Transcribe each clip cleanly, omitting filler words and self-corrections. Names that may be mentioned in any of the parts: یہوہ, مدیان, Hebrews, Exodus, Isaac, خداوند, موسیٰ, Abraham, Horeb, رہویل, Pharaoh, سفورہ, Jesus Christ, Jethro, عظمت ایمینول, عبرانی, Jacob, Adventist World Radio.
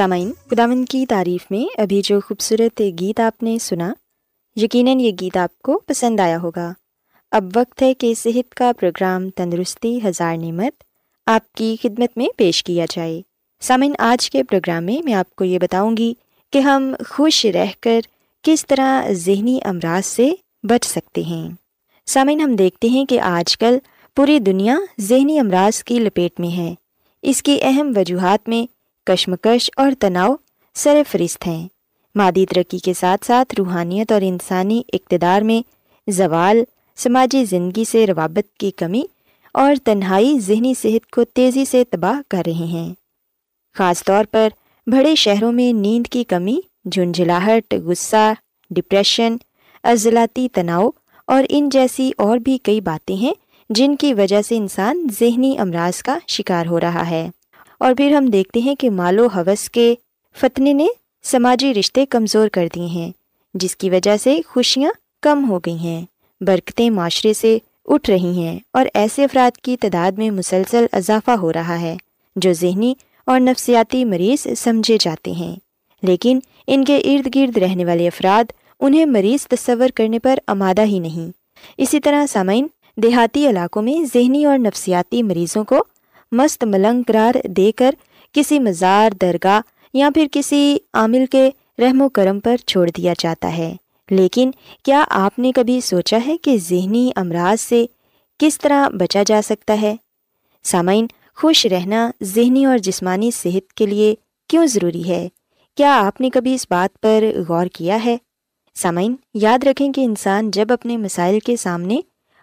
سامعین، خداوند کی تعریف میں ابھی جو خوبصورت گیت آپ نے سنا، یقیناً یہ گیت آپ کو پسند آیا ہوگا۔ اب وقت ہے کہ صحت کا پروگرام تندرستی ہزار نعمت آپ کی خدمت میں پیش کیا جائے۔ سامعین، آج کے پروگرام میں میں آپ کو یہ بتاؤں گی کہ ہم خوش رہ کر کس طرح ذہنی امراض سے بچ سکتے ہیں۔ سامعین، ہم دیکھتے ہیں کہ آج کل پوری دنیا ذہنی امراض کی لپیٹ میں ہے۔ اس کی اہم وجوہات میں کشمکش اور تناؤ سرفہرست ہیں۔ مادی ترقی کے ساتھ ساتھ روحانیت اور انسانی اقتدار میں زوال، سماجی زندگی سے روابط کی کمی اور تنہائی ذہنی صحت کو تیزی سے تباہ کر رہے ہیں۔ خاص طور پر بڑے شہروں میں نیند کی کمی، جھنجھلاہٹ، غصہ، ڈپریشن، عضلاتی تناؤ اور ان جیسی اور بھی کئی باتیں ہیں جن کی وجہ سے انسان ذہنی امراض کا شکار ہو رہا ہے۔ اور پھر ہم دیکھتے ہیں کہ مال و ہوس کے فتنے نے سماجی رشتے کمزور کر دیے ہیں، جس کی وجہ سے خوشیاں کم ہو گئی ہیں، برکتیں معاشرے سے اٹھ رہی ہیں اور ایسے افراد کی تعداد میں مسلسل اضافہ ہو رہا ہے جو ذہنی اور نفسیاتی مریض سمجھے جاتے ہیں، لیکن ان کے ارد گرد رہنے والے افراد انہیں مریض تصور کرنے پر آمادہ ہی نہیں۔ اسی طرح سامعین، دیہاتی علاقوں میں ذہنی اور نفسیاتی مریضوں کو مست ملنگ قرار دے کر کسی مزار، درگاہ یا پھر کسی عامل کے رحم و کرم پر چھوڑ دیا جاتا ہے۔ لیکن کیا آپ نے کبھی سوچا ہے کہ ذہنی امراض سے کس طرح بچا جا سکتا ہے؟ سامعین، خوش رہنا ذہنی اور جسمانی صحت کے لیے کیوں ضروری ہے؟ کیا آپ نے کبھی اس بات پر غور کیا ہے؟ سامعین، یاد رکھیں کہ انسان جب اپنے مسائل کے سامنے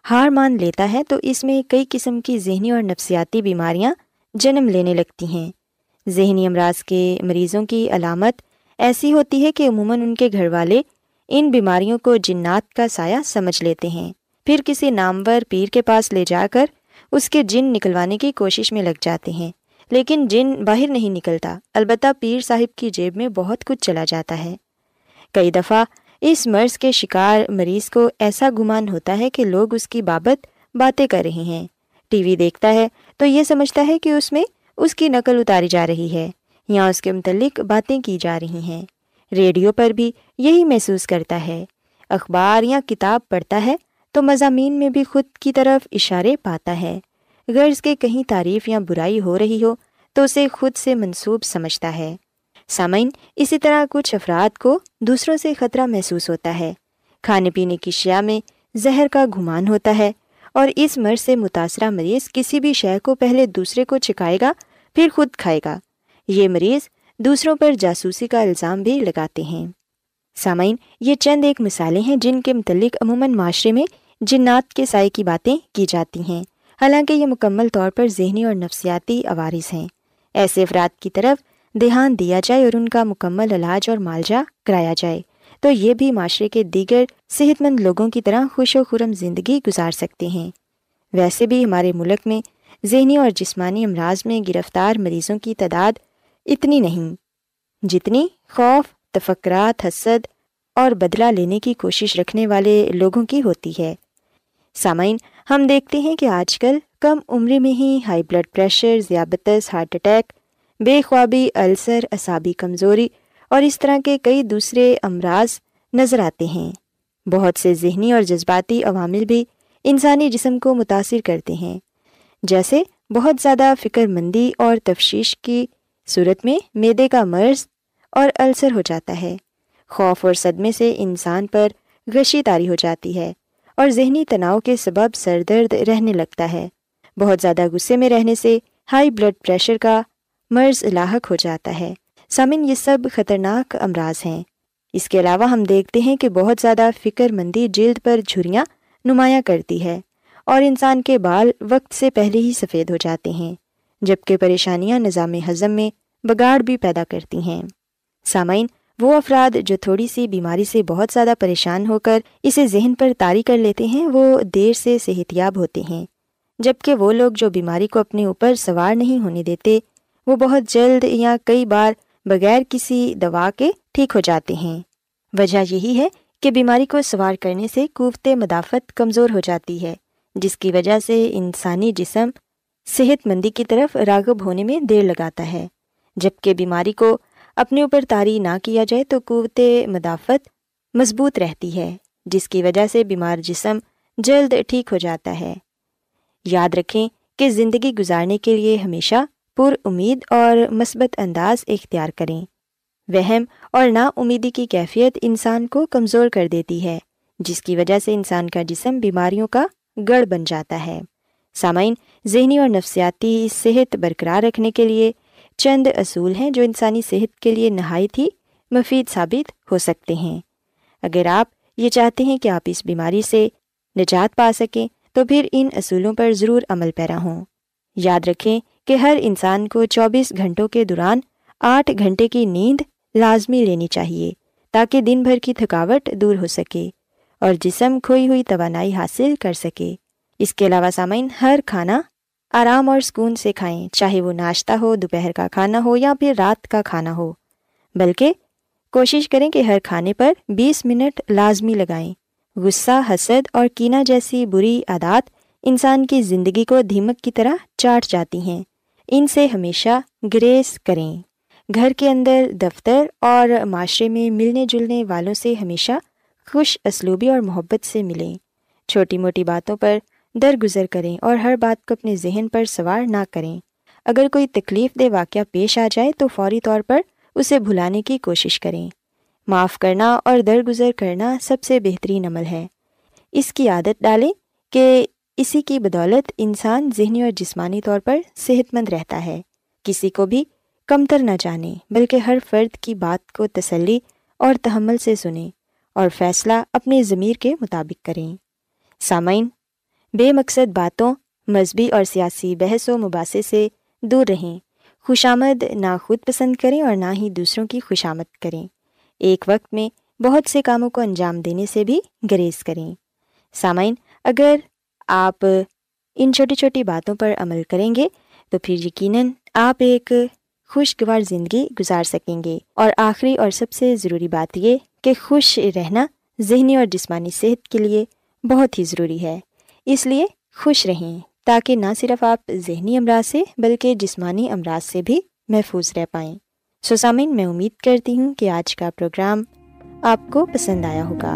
ہار مان لیتا ہے تو اس میں کئی قسم کی ذہنی اور نفسیاتی بیماریاں جنم لینے لگتی ہیں۔ ذہنی امراض کے مریضوں کی علامت ایسی ہوتی ہے کہ عموماً ان کے گھر والے ان بیماریوں کو جنات کا سایہ سمجھ لیتے ہیں، پھر کسی نامور پیر کے پاس لے جا کر اس کے جن نکلوانے کی کوشش میں لگ جاتے ہیں، لیکن جن باہر نہیں نکلتا، البتہ پیر صاحب کی جیب میں بہت کچھ چلا جاتا ہے۔ کئی دفعہ اس مرض کے شکار مریض کو ایسا گمان ہوتا ہے کہ لوگ اس کی بابت باتیں کر رہے ہیں۔ ٹی وی دیکھتا ہے تو یہ سمجھتا ہے کہ اس میں اس کی نقل اتاری جا رہی ہے یا اس کے متعلق باتیں کی جا رہی ہیں۔ ریڈیو پر بھی یہی محسوس کرتا ہے۔ اخبار یا کتاب پڑھتا ہے تو مضامین میں بھی خود کی طرف اشارے پاتا ہے۔ غرض کے کہیں تعریف یا برائی ہو رہی ہو تو اسے خود سے منسوب سمجھتا ہے۔ سامعین، اسی طرح کچھ افراد کو دوسروں سے خطرہ محسوس ہوتا ہے۔ کھانے پینے کی اشیاء میں زہر کا گمان ہوتا ہے اور اس مرض سے متاثرہ مریض کسی بھی شے کو پہلے دوسرے کو چکھائے گا، پھر خود کھائے گا۔ یہ مریض دوسروں پر جاسوسی کا الزام بھی لگاتے ہیں۔ سامعین، یہ چند ایک مثالیں ہیں جن کے متعلق عموماً معاشرے میں جنات کے سائے کی باتیں کی جاتی ہیں، حالانکہ یہ مکمل طور پر ذہنی اور نفسیاتی عوارض ہیں۔ ایسے افراد کی طرف دھیان دیا جائے اور ان کا مکمل علاج اور معالجہ کرایا جائے تو یہ بھی معاشرے کے دیگر صحت مند لوگوں کی طرح خوش و خرم زندگی گزار سکتے ہیں۔ ویسے بھی ہمارے ملک میں ذہنی اور جسمانی امراض میں گرفتار مریضوں کی تعداد اتنی نہیں جتنی خوف، تفکرات، حسد اور بدلہ لینے کی کوشش رکھنے والے لوگوں کی ہوتی ہے۔ سامعین، ہم دیکھتے ہیں کہ آج کل کم عمر میں ہی ہائی بلڈ پریشر، ذیابیطس، ہارٹ اٹیک، بے خوابی، السر، اعصابی کمزوری اور اس طرح کے کئی دوسرے امراض نظر آتے ہیں۔ بہت سے ذہنی اور جذباتی عوامل بھی انسانی جسم کو متاثر کرتے ہیں، جیسے بہت زیادہ فکر مندی اور تفشیش کی صورت میں معدے کا مرض اور السر ہو جاتا ہے۔ خوف اور صدمے سے انسان پر غشی طاری ہو جاتی ہے اور ذہنی تناؤ کے سبب سر درد رہنے لگتا ہے۔ بہت زیادہ غصے میں رہنے سے ہائی بلڈ پریشر کا مرض لاحق ہو جاتا ہے۔ سامعین، یہ سب خطرناک امراض ہیں۔ اس کے علاوہ ہم دیکھتے ہیں کہ بہت زیادہ فکر مندی جلد پر جھریاں نمایاں کرتی ہے اور انسان کے بال وقت سے پہلے ہی سفید ہو جاتے ہیں، جبکہ پریشانیاں نظام ہضم میں بگاڑ بھی پیدا کرتی ہیں۔ سامعین، وہ افراد جو تھوڑی سی بیماری سے بہت زیادہ پریشان ہو کر اسے ذہن پر طاری کر لیتے ہیں، وہ دیر سے صحت یاب ہوتے ہیں، جبکہ وہ لوگ جو بیماری کو اپنے اوپر سوار نہیں ہونے دیتے، وہ بہت جلد یا کئی بار بغیر کسی دوا کے ٹھیک ہو جاتے ہیں۔ وجہ یہی ہے کہ بیماری کو سوار کرنے سے قوت مدافعت کمزور ہو جاتی ہے، جس کی وجہ سے انسانی جسم صحت مندی کی طرف راغب ہونے میں دیر لگاتا ہے، جبکہ بیماری کو اپنے اوپر طاری نہ کیا جائے تو قوت مدافعت مضبوط رہتی ہے، جس کی وجہ سے بیمار جسم جلد ٹھیک ہو جاتا ہے۔ یاد رکھیں کہ زندگی گزارنے کے لیے ہمیشہ پر امید اور مثبت انداز اختیار کریں۔ وہم اور نا امیدی کی کیفیت انسان کو کمزور کر دیتی ہے، جس کی وجہ سے انسان کا جسم بیماریوں کا گڑھ بن جاتا ہے۔ سامعین، ذہنی اور نفسیاتی صحت برقرار رکھنے کے لیے چند اصول ہیں جو انسانی صحت کے لیے نہایت ہی مفید ثابت ہو سکتے ہیں۔ اگر آپ یہ چاہتے ہیں کہ آپ اس بیماری سے نجات پا سکیں تو پھر ان اصولوں پر ضرور عمل پیرا ہوں۔ یاد رکھیں کہ ہر انسان کو 24 گھنٹوں کے دوران 8 گھنٹے کی نیند لازمی لینی چاہیے تاکہ دن بھر کی تھکاوٹ دور ہو سکے اور جسم کھوئی ہوئی توانائی حاصل کر سکے۔ اس کے علاوہ سامعین، ہر کھانا آرام اور سکون سے کھائیں، چاہے وہ ناشتہ ہو، دوپہر کا کھانا ہو یا پھر رات کا کھانا ہو، بلکہ کوشش کریں کہ ہر کھانے پر 20 منٹ لازمی لگائیں۔ غصہ، حسد اور کینہ جیسی بری عادات انسان کی زندگی کو دھمک کی طرح چاٹ جاتی ہیں، ان سے ہمیشہ گریز کریں۔ گھر کے اندر، دفتر اور معاشرے میں ملنے جلنے والوں سے ہمیشہ خوش اسلوبی اور محبت سے ملیں۔ چھوٹی موٹی باتوں پر درگزر کریں اور ہر بات کو اپنے ذہن پر سوار نہ کریں۔ اگر کوئی تکلیف دہ واقعہ پیش آ جائے تو فوری طور پر اسے بھلانے کی کوشش کریں۔ معاف کرنا اور درگزر کرنا سب سے بہترین عمل ہے۔ اس کی عادت ڈالیں کہ اسی کی بدولت انسان ذہنی اور جسمانی طور پر صحت مند رہتا ہے۔ کسی کو بھی کمتر نہ جانیں، بلکہ ہر فرد کی بات کو تسلی اور تحمل سے سنیں اور فیصلہ اپنے ضمیر کے مطابق کریں۔ سامعین، بے مقصد باتوں، مذہبی اور سیاسی بحث و مباحثے سے دور رہیں۔ خوشامد نہ خود پسند کریں اور نہ ہی دوسروں کی خوشامد کریں۔ ایک وقت میں بہت سے کاموں کو انجام دینے سے بھی گریز کریں۔ سامعین، اگر آپ ان چھوٹی چھوٹی باتوں پر عمل کریں گے تو پھر یقیناً آپ ایک خوشگوار زندگی گزار سکیں گے۔ اور آخری اور سب سے ضروری بات یہ کہ خوش رہنا ذہنی اور جسمانی صحت کے لیے بہت ہی ضروری ہے، اس لیے خوش رہیں تاکہ نہ صرف آپ ذہنی امراض سے بلکہ جسمانی امراض سے بھی محفوظ رہ پائیں۔ سامعین، میں امید کرتی ہوں کہ آج کا پروگرام آپ کو پسند آیا ہوگا۔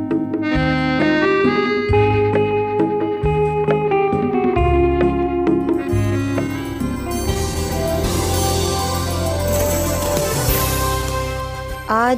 آج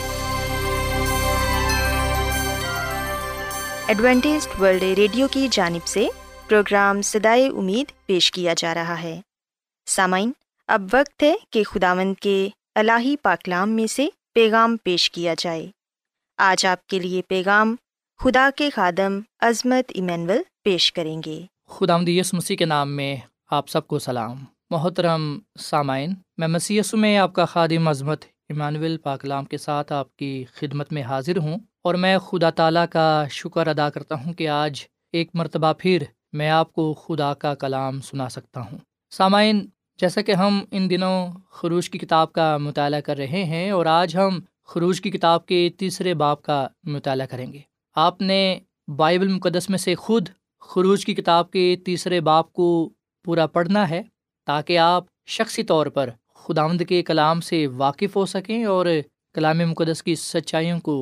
ایڈوینٹسٹ ورلڈ ریڈیو کی جانب سے پروگرام صدائے امید پیش کیا جا رہا ہے۔ سامعین، اب وقت ہے کہ خداوند کے الہی پاکلام میں سے پیغام پیش کیا جائے۔ آج آپ کے لیے پیغام خدا کے خادم عظمت ایمینول پیش کریں گے۔ خداوند یسوع مسیح کے نام میں آپ سب کو سلام۔ محترم سامعین، میں مسیح یسوع میں آپ کا خادم عظمت ایمینول پاکلام کے ساتھ آپ کی خدمت میں حاضر ہوں، اور میں خدا تعالیٰ کا شکر ادا کرتا ہوں کہ آج ایک مرتبہ پھر میں آپ کو خدا کا کلام سنا سکتا ہوں۔ سامعین، جیسا کہ ہم ان دنوں خروج کی کتاب کا مطالعہ کر رہے ہیں، اور آج ہم خروج کی کتاب کے 3 باب کا مطالعہ کریں گے۔ آپ نے بائبل مقدس میں سے خود خروج کی کتاب کے 3 باب کو پورا پڑھنا ہے تاکہ آپ شخصی طور پر خداوند کے کلام سے واقف ہو سکیں اور کلام مقدس کی سچائیوں کو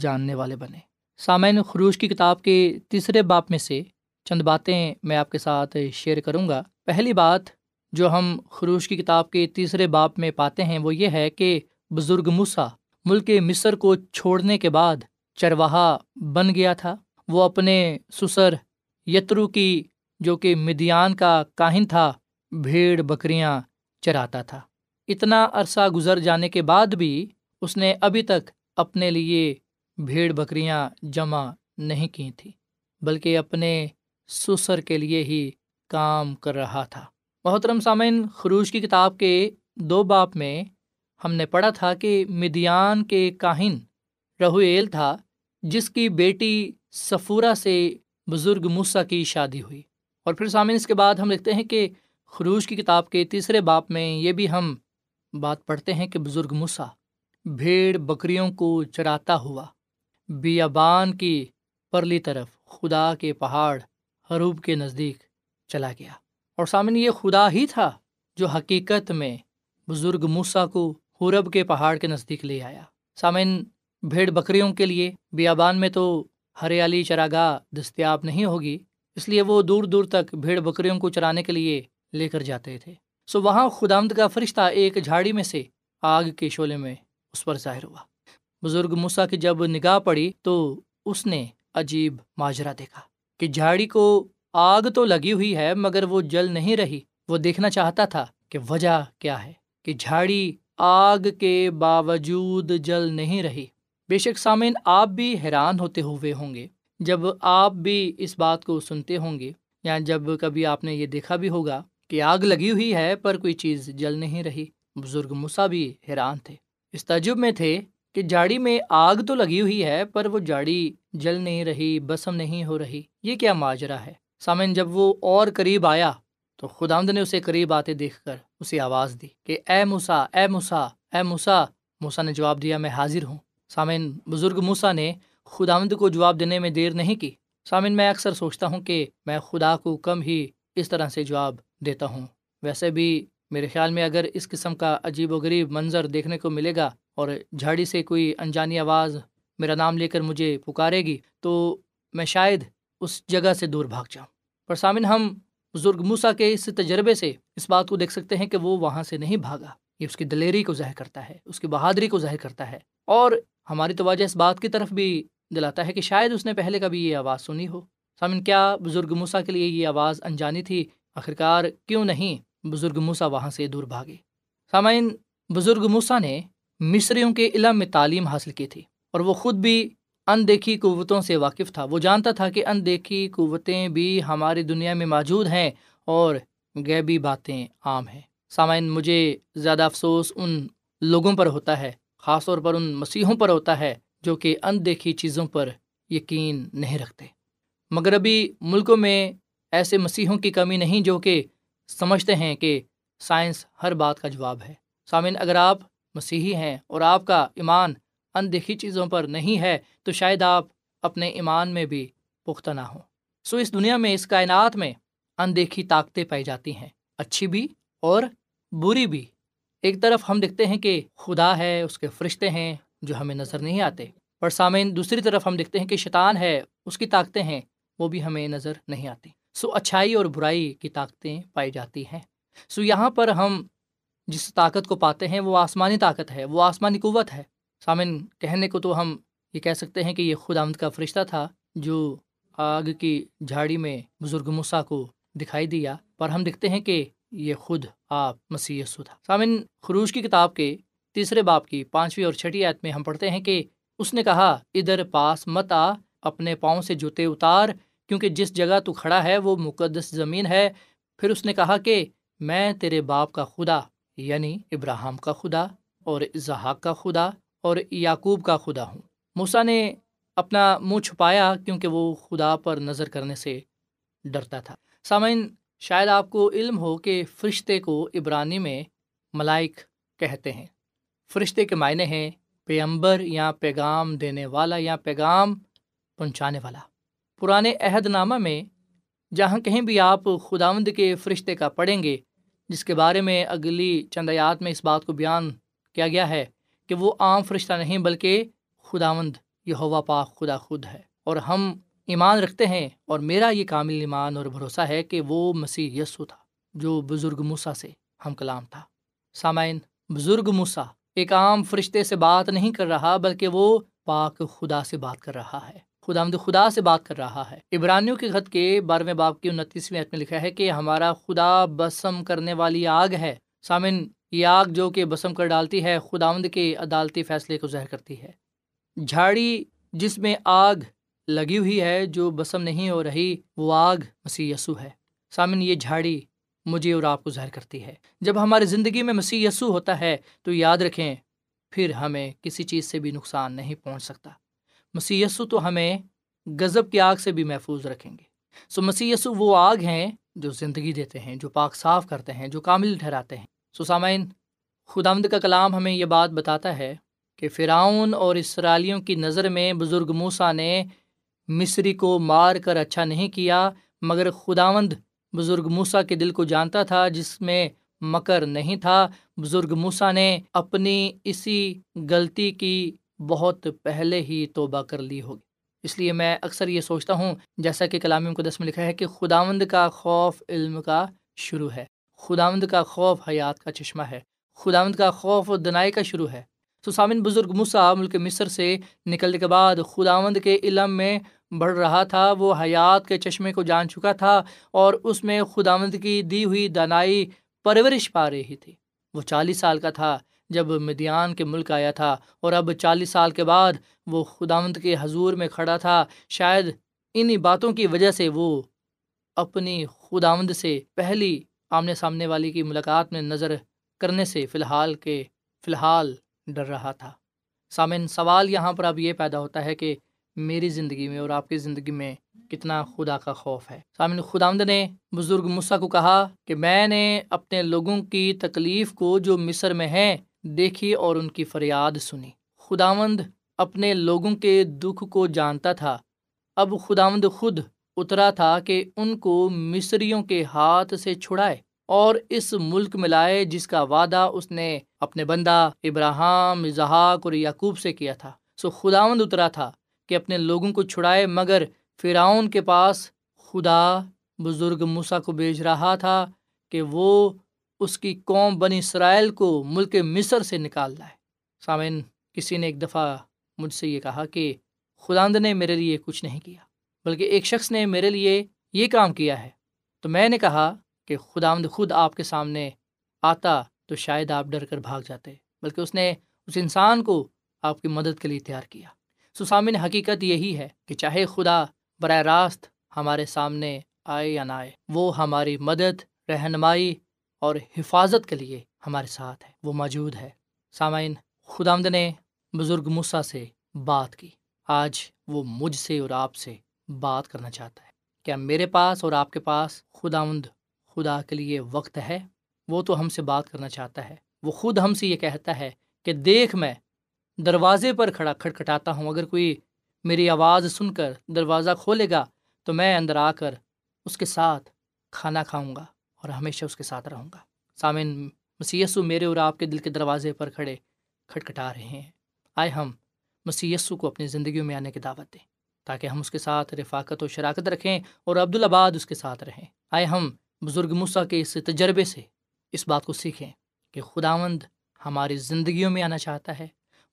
جاننے والے بنیں۔ سامعین، خروج کی کتاب کے 3 باب میں سے چند باتیں میں آپ کے ساتھ شیئر کروں گا۔ پہلی بات جو ہم خروج کی کتاب کے تیسرے باب میں پاتے ہیں وہ یہ ہے کہ بزرگ موسیٰ ملک مصر کو چھوڑنے کے بعد چرواہا بن گیا تھا۔ وہ اپنے سسر یترو کی، جو کہ مدیان کا کاہن تھا، بھیڑ بکریاں چراتا تھا۔ اتنا عرصہ گزر جانے کے بعد بھی اس نے ابھی تک اپنے لیے بھیڑ بکریاں جمع نہیں کی تھیں، بلکہ اپنے سسر کے لیے ہی کام کر رہا تھا۔ محترم سامعین، خروج کی کتاب کے 2 باب میں ہم نے پڑھا تھا کہ مدیان کے کاہن رہویل تھا، جس کی بیٹی سفورہ سے بزرگ موسیٰ کی شادی ہوئی۔ اور پھر سامعین، اس کے بعد ہم دیکھتے ہیں کہ خروج کی کتاب کے 3 باب میں یہ بھی ہم بات پڑھتے ہیں کہ بزرگ موسیٰ بھیڑ بکریوں کو چراتا ہوا بیابان کی پرلی طرف خدا کے پہاڑ حروب کے نزدیک چلا گیا۔ اور سامعین، یہ خدا ہی تھا جو حقیقت میں بزرگ موسیٰ کو حورب کے پہاڑ کے نزدیک لے آیا۔ سامعین، بھیڑ بکریوں کے لیے بیابان میں تو ہریالی چراگاہ دستیاب نہیں ہوگی، اس لیے وہ دور دور تک بھیڑ بکریوں کو چرانے کے لیے لے کر جاتے تھے۔ سو وہاں خداوند کا فرشتہ ایک جھاڑی میں سے آگ کے شعلے میں اس پر ظاہر ہوا۔ بزرگ موسیٰ کی جب نگاہ پڑی تو اس نے عجیب ماجرا دیکھا کہ جھاڑی کو آگ تو لگی ہوئی ہے مگر وہ جل نہیں رہی۔ وہ دیکھنا چاہتا تھا کہ وجہ کیا ہے کہ جھاڑی آگ کے باوجود جل نہیں رہی۔ بے شک سامعین، آپ بھی حیران ہوتے ہوئے ہوں گے جب آپ بھی اس بات کو سنتے ہوں گے، یا جب کبھی آپ نے یہ دیکھا بھی ہوگا کہ آگ لگی ہوئی ہے پر کوئی چیز جل نہیں رہی۔ بزرگ موسیٰ بھی حیران تھے، اس تعجب میں تھے کہ جھاڑی میں آگ تو لگی ہوئی ہے پر وہ جھاڑی جل نہیں رہی، بسم نہیں ہو رہی، یہ کیا ماجرا ہے۔ سامعین، جب وہ اور قریب آیا تو خداوند نے اسے قریب آتے دیکھ کر اسے آواز دی کہ اے موسیٰ، اے موسیٰ، اے موسیٰ۔ موسیٰ نے جواب دیا، میں حاضر ہوں۔ سامعین، بزرگ موسیٰ نے خداوند کو جواب دینے میں دیر نہیں کی۔ سامعین، میں اکثر سوچتا ہوں کہ میں خدا کو کم ہی اس طرح سے جواب دیتا ہوں۔ ویسے بھی میرے خیال میں اگر اس قسم کا عجیب و غریب منظر دیکھنے کو ملے گا اور جھاڑی سے کوئی انجانی آواز میرا نام لے کر مجھے پکارے گی تو میں شاید اس جگہ سے دور بھاگ جاؤں۔ پر سامعین، ہم بزرگ موسیٰ کے اس تجربے سے اس بات کو دیکھ سکتے ہیں کہ وہ وہاں سے نہیں بھاگا۔ یہ اس کی دلیری کو ظاہر کرتا ہے، اس کی بہادری کو ظاہر کرتا ہے، اور ہماری توجہ اس بات کی طرف بھی دلاتا ہے کہ شاید اس نے پہلے کبھی یہ آواز سنی ہو۔ سامعین، کیا بزرگ موسیٰ کے لیے یہ آواز انجانی تھی؟ آخرکار کیوں نہیں بزرگ موسیٰ وہاں سے دور بھاگے؟ سامعین، بزرگ موسیٰ نے مصریوں کے علم میں تعلیم حاصل کی تھی، اور وہ خود بھی اندیکھی قوتوں سے واقف تھا۔ وہ جانتا تھا کہ اندیکھی قوتیں بھی ہماری دنیا میں موجود ہیں اور غیبی باتیں عام ہیں۔ سامعین، مجھے زیادہ افسوس ان لوگوں پر ہوتا ہے، خاص طور پر ان مسیحوں پر ہوتا ہے جو کہ اندیکھی چیزوں پر یقین نہیں رکھتے۔ مغربی ملکوں میں ایسے مسیحوں کی کمی نہیں جو کہ سمجھتے ہیں کہ سائنس ہر بات کا جواب ہے۔ سامعین، اگر آپ مسیحی ہیں اور آپ کا ایمان اندیکھی چیزوں پر نہیں ہے تو شاید آپ اپنے ایمان میں بھی پختہ نہ ہوں۔ سو اس دنیا میں، اس کائنات میں اندیکھی طاقتیں پائی جاتی ہیں، اچھی بھی اور بری بھی۔ ایک طرف ہم دیکھتے ہیں کہ خدا ہے، اس کے فرشتے ہیں جو ہمیں نظر نہیں آتے، پر سامعین دوسری طرف ہم دیکھتے ہیں کہ شیطان ہے، اس کی طاقتیں ہیں، وہ بھی ہمیں نظر نہیں آتی۔ سو اچھائی اور برائی کی طاقتیں پائی جاتی ہیں۔ سو یہاں پر ہم جس طاقت کو پاتے ہیں وہ آسمانی طاقت ہے، وہ آسمانی قوت ہے۔ سامعین، کہنے کو تو ہم یہ کہہ سکتے ہیں کہ یہ خداوند کا فرشتہ تھا جو آگ کی جھاڑی میں بزرگ موسیٰ کو دکھائی دیا، پر ہم دیکھتے ہیں کہ یہ خود آپ مسیح یسوع تھا۔ سامعین، خروج کی کتاب کے 3 باب کی 5ویں اور 6 آیت میں ہم پڑھتے ہیں کہ اس نے کہا، ادھر پاس مت آ، اپنے پاؤں سے جوتے اتار، کیونکہ جس جگہ تو کھڑا ہے وہ مقدس زمین ہے۔ پھر اس نے کہا کہ میں تیرے باپ کا خدا، یعنی ابراہیم کا خدا اور اسحاق کا خدا اور یعقوب کا خدا ہوں۔ موسیٰ نے اپنا منہ چھپایا کیونکہ وہ خدا پر نظر کرنے سے ڈرتا تھا۔ سامعین، شاید آپ کو علم ہو کہ فرشتے کو عبرانی میں ملائک کہتے ہیں۔ فرشتے کے معنی ہیں پیغمبر، یا پیغام دینے والا، یا پیغام پہنچانے والا۔ پرانے عہد نامہ میں جہاں کہیں بھی آپ خداوند کے فرشتے کا پڑھیں گے، جس کے بارے میں اگلی چند آیات میں اس بات کو بیان کیا گیا ہے کہ وہ عام فرشتہ نہیں بلکہ خداوند یہوہ پاک خدا خود ہے، اور ہم ایمان رکھتے ہیں اور میرا یہ کامل ایمان اور بھروسہ ہے کہ وہ مسیح یسوع تھا جو بزرگ موسیٰ سے ہم کلام تھا۔ سامعین، بزرگ موسیٰ ایک عام فرشتے سے بات نہیں کر رہا بلکہ وہ پاک خدا سے بات کر رہا ہے، خداوند خدا سے بات کر رہا ہے۔ عبرانیوں کے خط کے 12ویں باب کی 29ویں آیت میں لکھا ہے کہ ہمارا خدا بسم کرنے والی آگ ہے۔ سامعین، یہ آگ جو کہ بسم کر ڈالتی ہے، خداوند کے عدالتی فیصلے کو ظاہر کرتی ہے۔ جھاڑی جس میں آگ لگی ہوئی ہے جو بسم نہیں ہو رہی، وہ آگ مسیح یسوع ہے۔ سامعین، یہ جھاڑی مجھے اور آپ کو ظاہر کرتی ہے۔ جب ہماری زندگی میں مسیح یسوع ہوتا ہے تو یاد رکھیں پھر ہمیں کسی چیز سے بھی نقصان نہیں پہنچ سکتا۔ مسیح یسوع تو ہمیں غضب کی آگ سے بھی محفوظ رکھیں گے۔ سو مسیح یسوع وہ آگ ہیں جو زندگی دیتے ہیں، جو پاک صاف کرتے ہیں، جو کامل ٹھہراتے ہیں۔ سو سامعین، خداوند کا کلام ہمیں یہ بات بتاتا ہے کہ فرعون اور اسرائیلیوں کی نظر میں بزرگ موسیٰ نے مصری کو مار کر اچھا نہیں کیا، مگر خداوند بزرگ موسیٰ کے دل کو جانتا تھا جس میں مکر نہیں تھا۔ بزرگ موسیٰ نے اپنی اسی غلطی کی بہت پہلے ہی توبہ کر لی ہوگی۔ اس لیے میں اکثر یہ سوچتا ہوں، جیسا کہ کلام مقدس میں لکھا ہے کہ خداوند کا خوف علم کا شروع ہے، خداوند کا خوف حیات کا چشمہ ہے، خداوند کا خوف دنائی کا شروع ہے۔ تو سامن، بزرگ موسیٰ ملک مصر سے نکلنے کے بعد خداوند کے علم میں بڑھ رہا تھا، وہ حیات کے چشمے کو جان چکا تھا اور اس میں خداوند کی دی ہوئی دانائی پرورش پا رہی تھی۔ وہ 40 سال کا تھا جب مدیان کے ملک آیا تھا، اور اب 40 سال کے بعد وہ خداوند کے حضور میں کھڑا تھا۔ شاید انہی باتوں کی وجہ سے وہ اپنی خداوند سے پہلی آمنے سامنے والی کی ملاقات میں نظر کرنے سے فی الحال ڈر رہا تھا۔ سامعین، سوال یہاں پر اب یہ پیدا ہوتا ہے کہ میری زندگی میں اور آپ کی زندگی میں کتنا خدا کا خوف ہے۔ سامعین، خداوند نے بزرگ موسیٰ کو کہا کہ میں نے اپنے لوگوں کی تکلیف کو جو مصر میں ہیں دیکھی اور ان کی فریاد سنی۔ خداوند اپنے لوگوں کے دکھ کو جانتا تھا۔ اب خداوند خود اترا تھا کہ ان کو مصریوں کے ہاتھ سے چھڑائے اور اس ملک میں لائے جس کا وعدہ اس نے اپنے بندہ ابراہیم، اسحاق اور یعقوب سے کیا تھا۔ سو خداوند اترا تھا کہ اپنے لوگوں کو چھڑائے، مگر فرعون کے پاس خدا بزرگ موسیٰ کو بھیج رہا تھا کہ وہ اس کی قوم بنی اسرائیل کو ملک مصر سے نکال لائے۔ سامعین، کسی نے ایک دفعہ مجھ سے یہ کہا کہ خداوند نے میرے لیے کچھ نہیں کیا بلکہ ایک شخص نے میرے لیے یہ کام کیا ہے۔ تو میں نے کہا کہ خداوند خود آپ کے سامنے آتا تو شاید آپ ڈر کر بھاگ جاتے، بلکہ اس نے اس انسان کو آپ کی مدد کے لیے تیار کیا۔ سو سامعین، حقیقت یہی ہے کہ چاہے خدا براہ راست ہمارے سامنے آئے یا نہ آئے، وہ ہماری مدد، رہنمائی اور حفاظت کے لیے ہمارے ساتھ ہے، وہ موجود ہے۔ سامعین، خداوند نے بزرگ موسیٰ سے بات کی، آج وہ مجھ سے اور آپ سے بات کرنا چاہتا ہے۔ کیا میرے پاس اور آپ کے پاس خداوند خدا کے لیے وقت ہے؟ وہ تو ہم سے بات کرنا چاہتا ہے۔ وہ خود ہم سے یہ کہتا ہے کہ دیکھ، میں دروازے پر کھڑا کھٹکھٹاتا ہوں، اگر کوئی میری آواز سن کر دروازہ کھولے گا تو میں اندر آ کر اس کے ساتھ کھانا کھاؤں گا اور ہمیشہ اس کے ساتھ رہوں گا۔ سامعین، مسیح یسوع میرے اور آپ کے دل کے دروازے پر کھڑے کھٹکھٹا رہے ہیں۔ آئے ہم مسیح یسوع کو اپنی زندگیوں میں آنے کی دعوت دیں تاکہ ہم اس کے ساتھ رفاقت و شراکت رکھیں اور عبدالآباد اس کے ساتھ رہیں۔ آئے ہم بزرگ موسیٰ کے اس تجربے سے اس بات کو سیکھیں کہ خداوند ہماری زندگیوں میں آنا چاہتا ہے،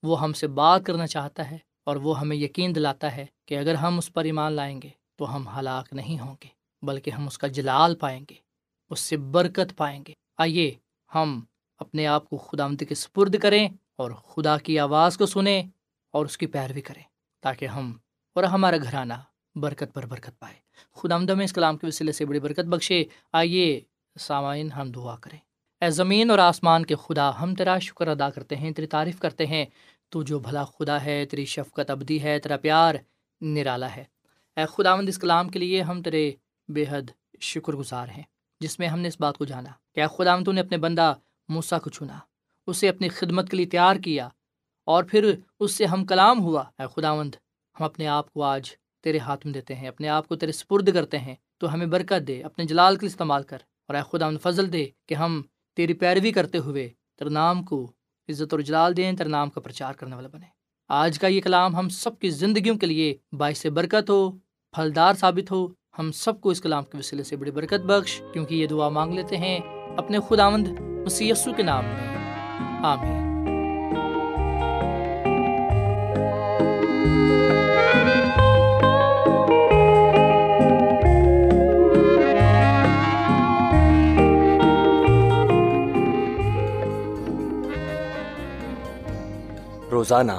وہ ہم سے بات کرنا چاہتا ہے، اور وہ ہمیں یقین دلاتا ہے کہ اگر ہم اس پر ایمان لائیں گے تو ہم ہلاک نہیں ہوں گے بلکہ ہم اس کا جلال پائیں گے، اس سے برکت پائیں گے۔ آئیے ہم اپنے آپ کو خداوند کے سپرد کریں اور خدا کی آواز کو سنیں اور اس کی پیروی کریں تاکہ ہم اور ہمارا گھرانہ برکت پر برکت پائے۔ خداوند ہمیں اس کلام کے وسیلے سے بڑی برکت بخشے۔ آئیے سامعین ہم دعا کریں۔ اے زمین اور آسمان کے خدا، ہم تیرا شکر ادا کرتے ہیں، تیری تعریف کرتے ہیں، تو جو بھلا خدا ہے، تیری شفقت ابدی ہے، تیرا پیار نرالا ہے۔ اے خداوند، اس کلام کے لیے ہم تیرے بے حد شکر گزار ہیں جس میں ہم نے اس بات کو جانا کہ اے خداوند تو نے اپنے بندہ موسیٰ کو چنا، اسے اپنی خدمت کے لیے تیار کیا اور پھر اس سے ہم کلام ہوا۔ اے خداوند، ہم اپنے آپ کو آج تیرے ہاتھ میں دیتے ہیں، اپنے آپ کو تیرے سپرد کرتے ہیں تو ہمیں برکت دے، اپنے جلال کے لیے استعمال کر، اور اے خدا ہمیں فضل دے کہ ہم تیری پیروی کرتے ہوئے تیرے نام کو عزت اور جلال دیں، تیرے نام کا پرچار کرنے والا بنیں۔ آج کا یہ کلام ہم سب کی زندگیوں کے لیے باعث برکت ہو، پھلدار ثابت ہو۔ ہم سب کو اس کلام کے وسیلے سے بڑی برکت بخش، کیونکہ یہ دعا مانگ لیتے ہیں اپنے خداوند مسیح یسوع کے نام میں، آمین۔ روزانہ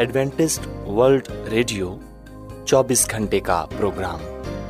ایڈوینٹسٹ ورلڈ ریڈیو 24 گھنٹے کا پروگرام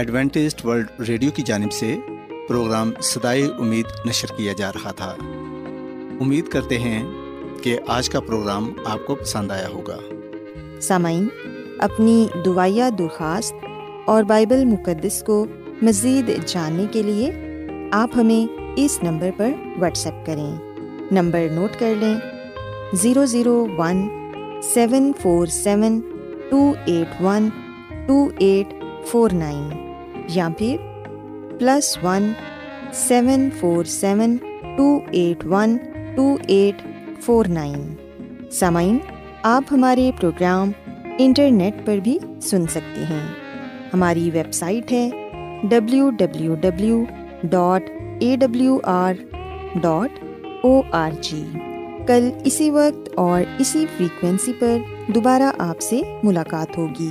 ایڈوینٹسٹ ورلڈ ریڈیو کی جانب سے پروگرام صدائے امید نشر کیا جا رہا تھا۔ امید کرتے ہیں کہ آج کا پروگرام آپ کو پسند آیا ہوگا۔ سامعین، اپنی دعائیا درخواست اور بائبل مقدس کو مزید جاننے کے لیے آپ ہمیں اس نمبر پر واٹس ایپ کریں۔ نمبر نوٹ کر لیں، 0017472812849 یا پھر +17472812849۔ سامعین، آپ ہمارے پروگرام انٹرنیٹ پر بھی سن سکتے ہیں۔ ہماری ویب سائٹ ہے www.awr.org۔ کل اسی وقت اور اسی فریکوینسی پر دوبارہ آپ سے ملاقات ہوگی۔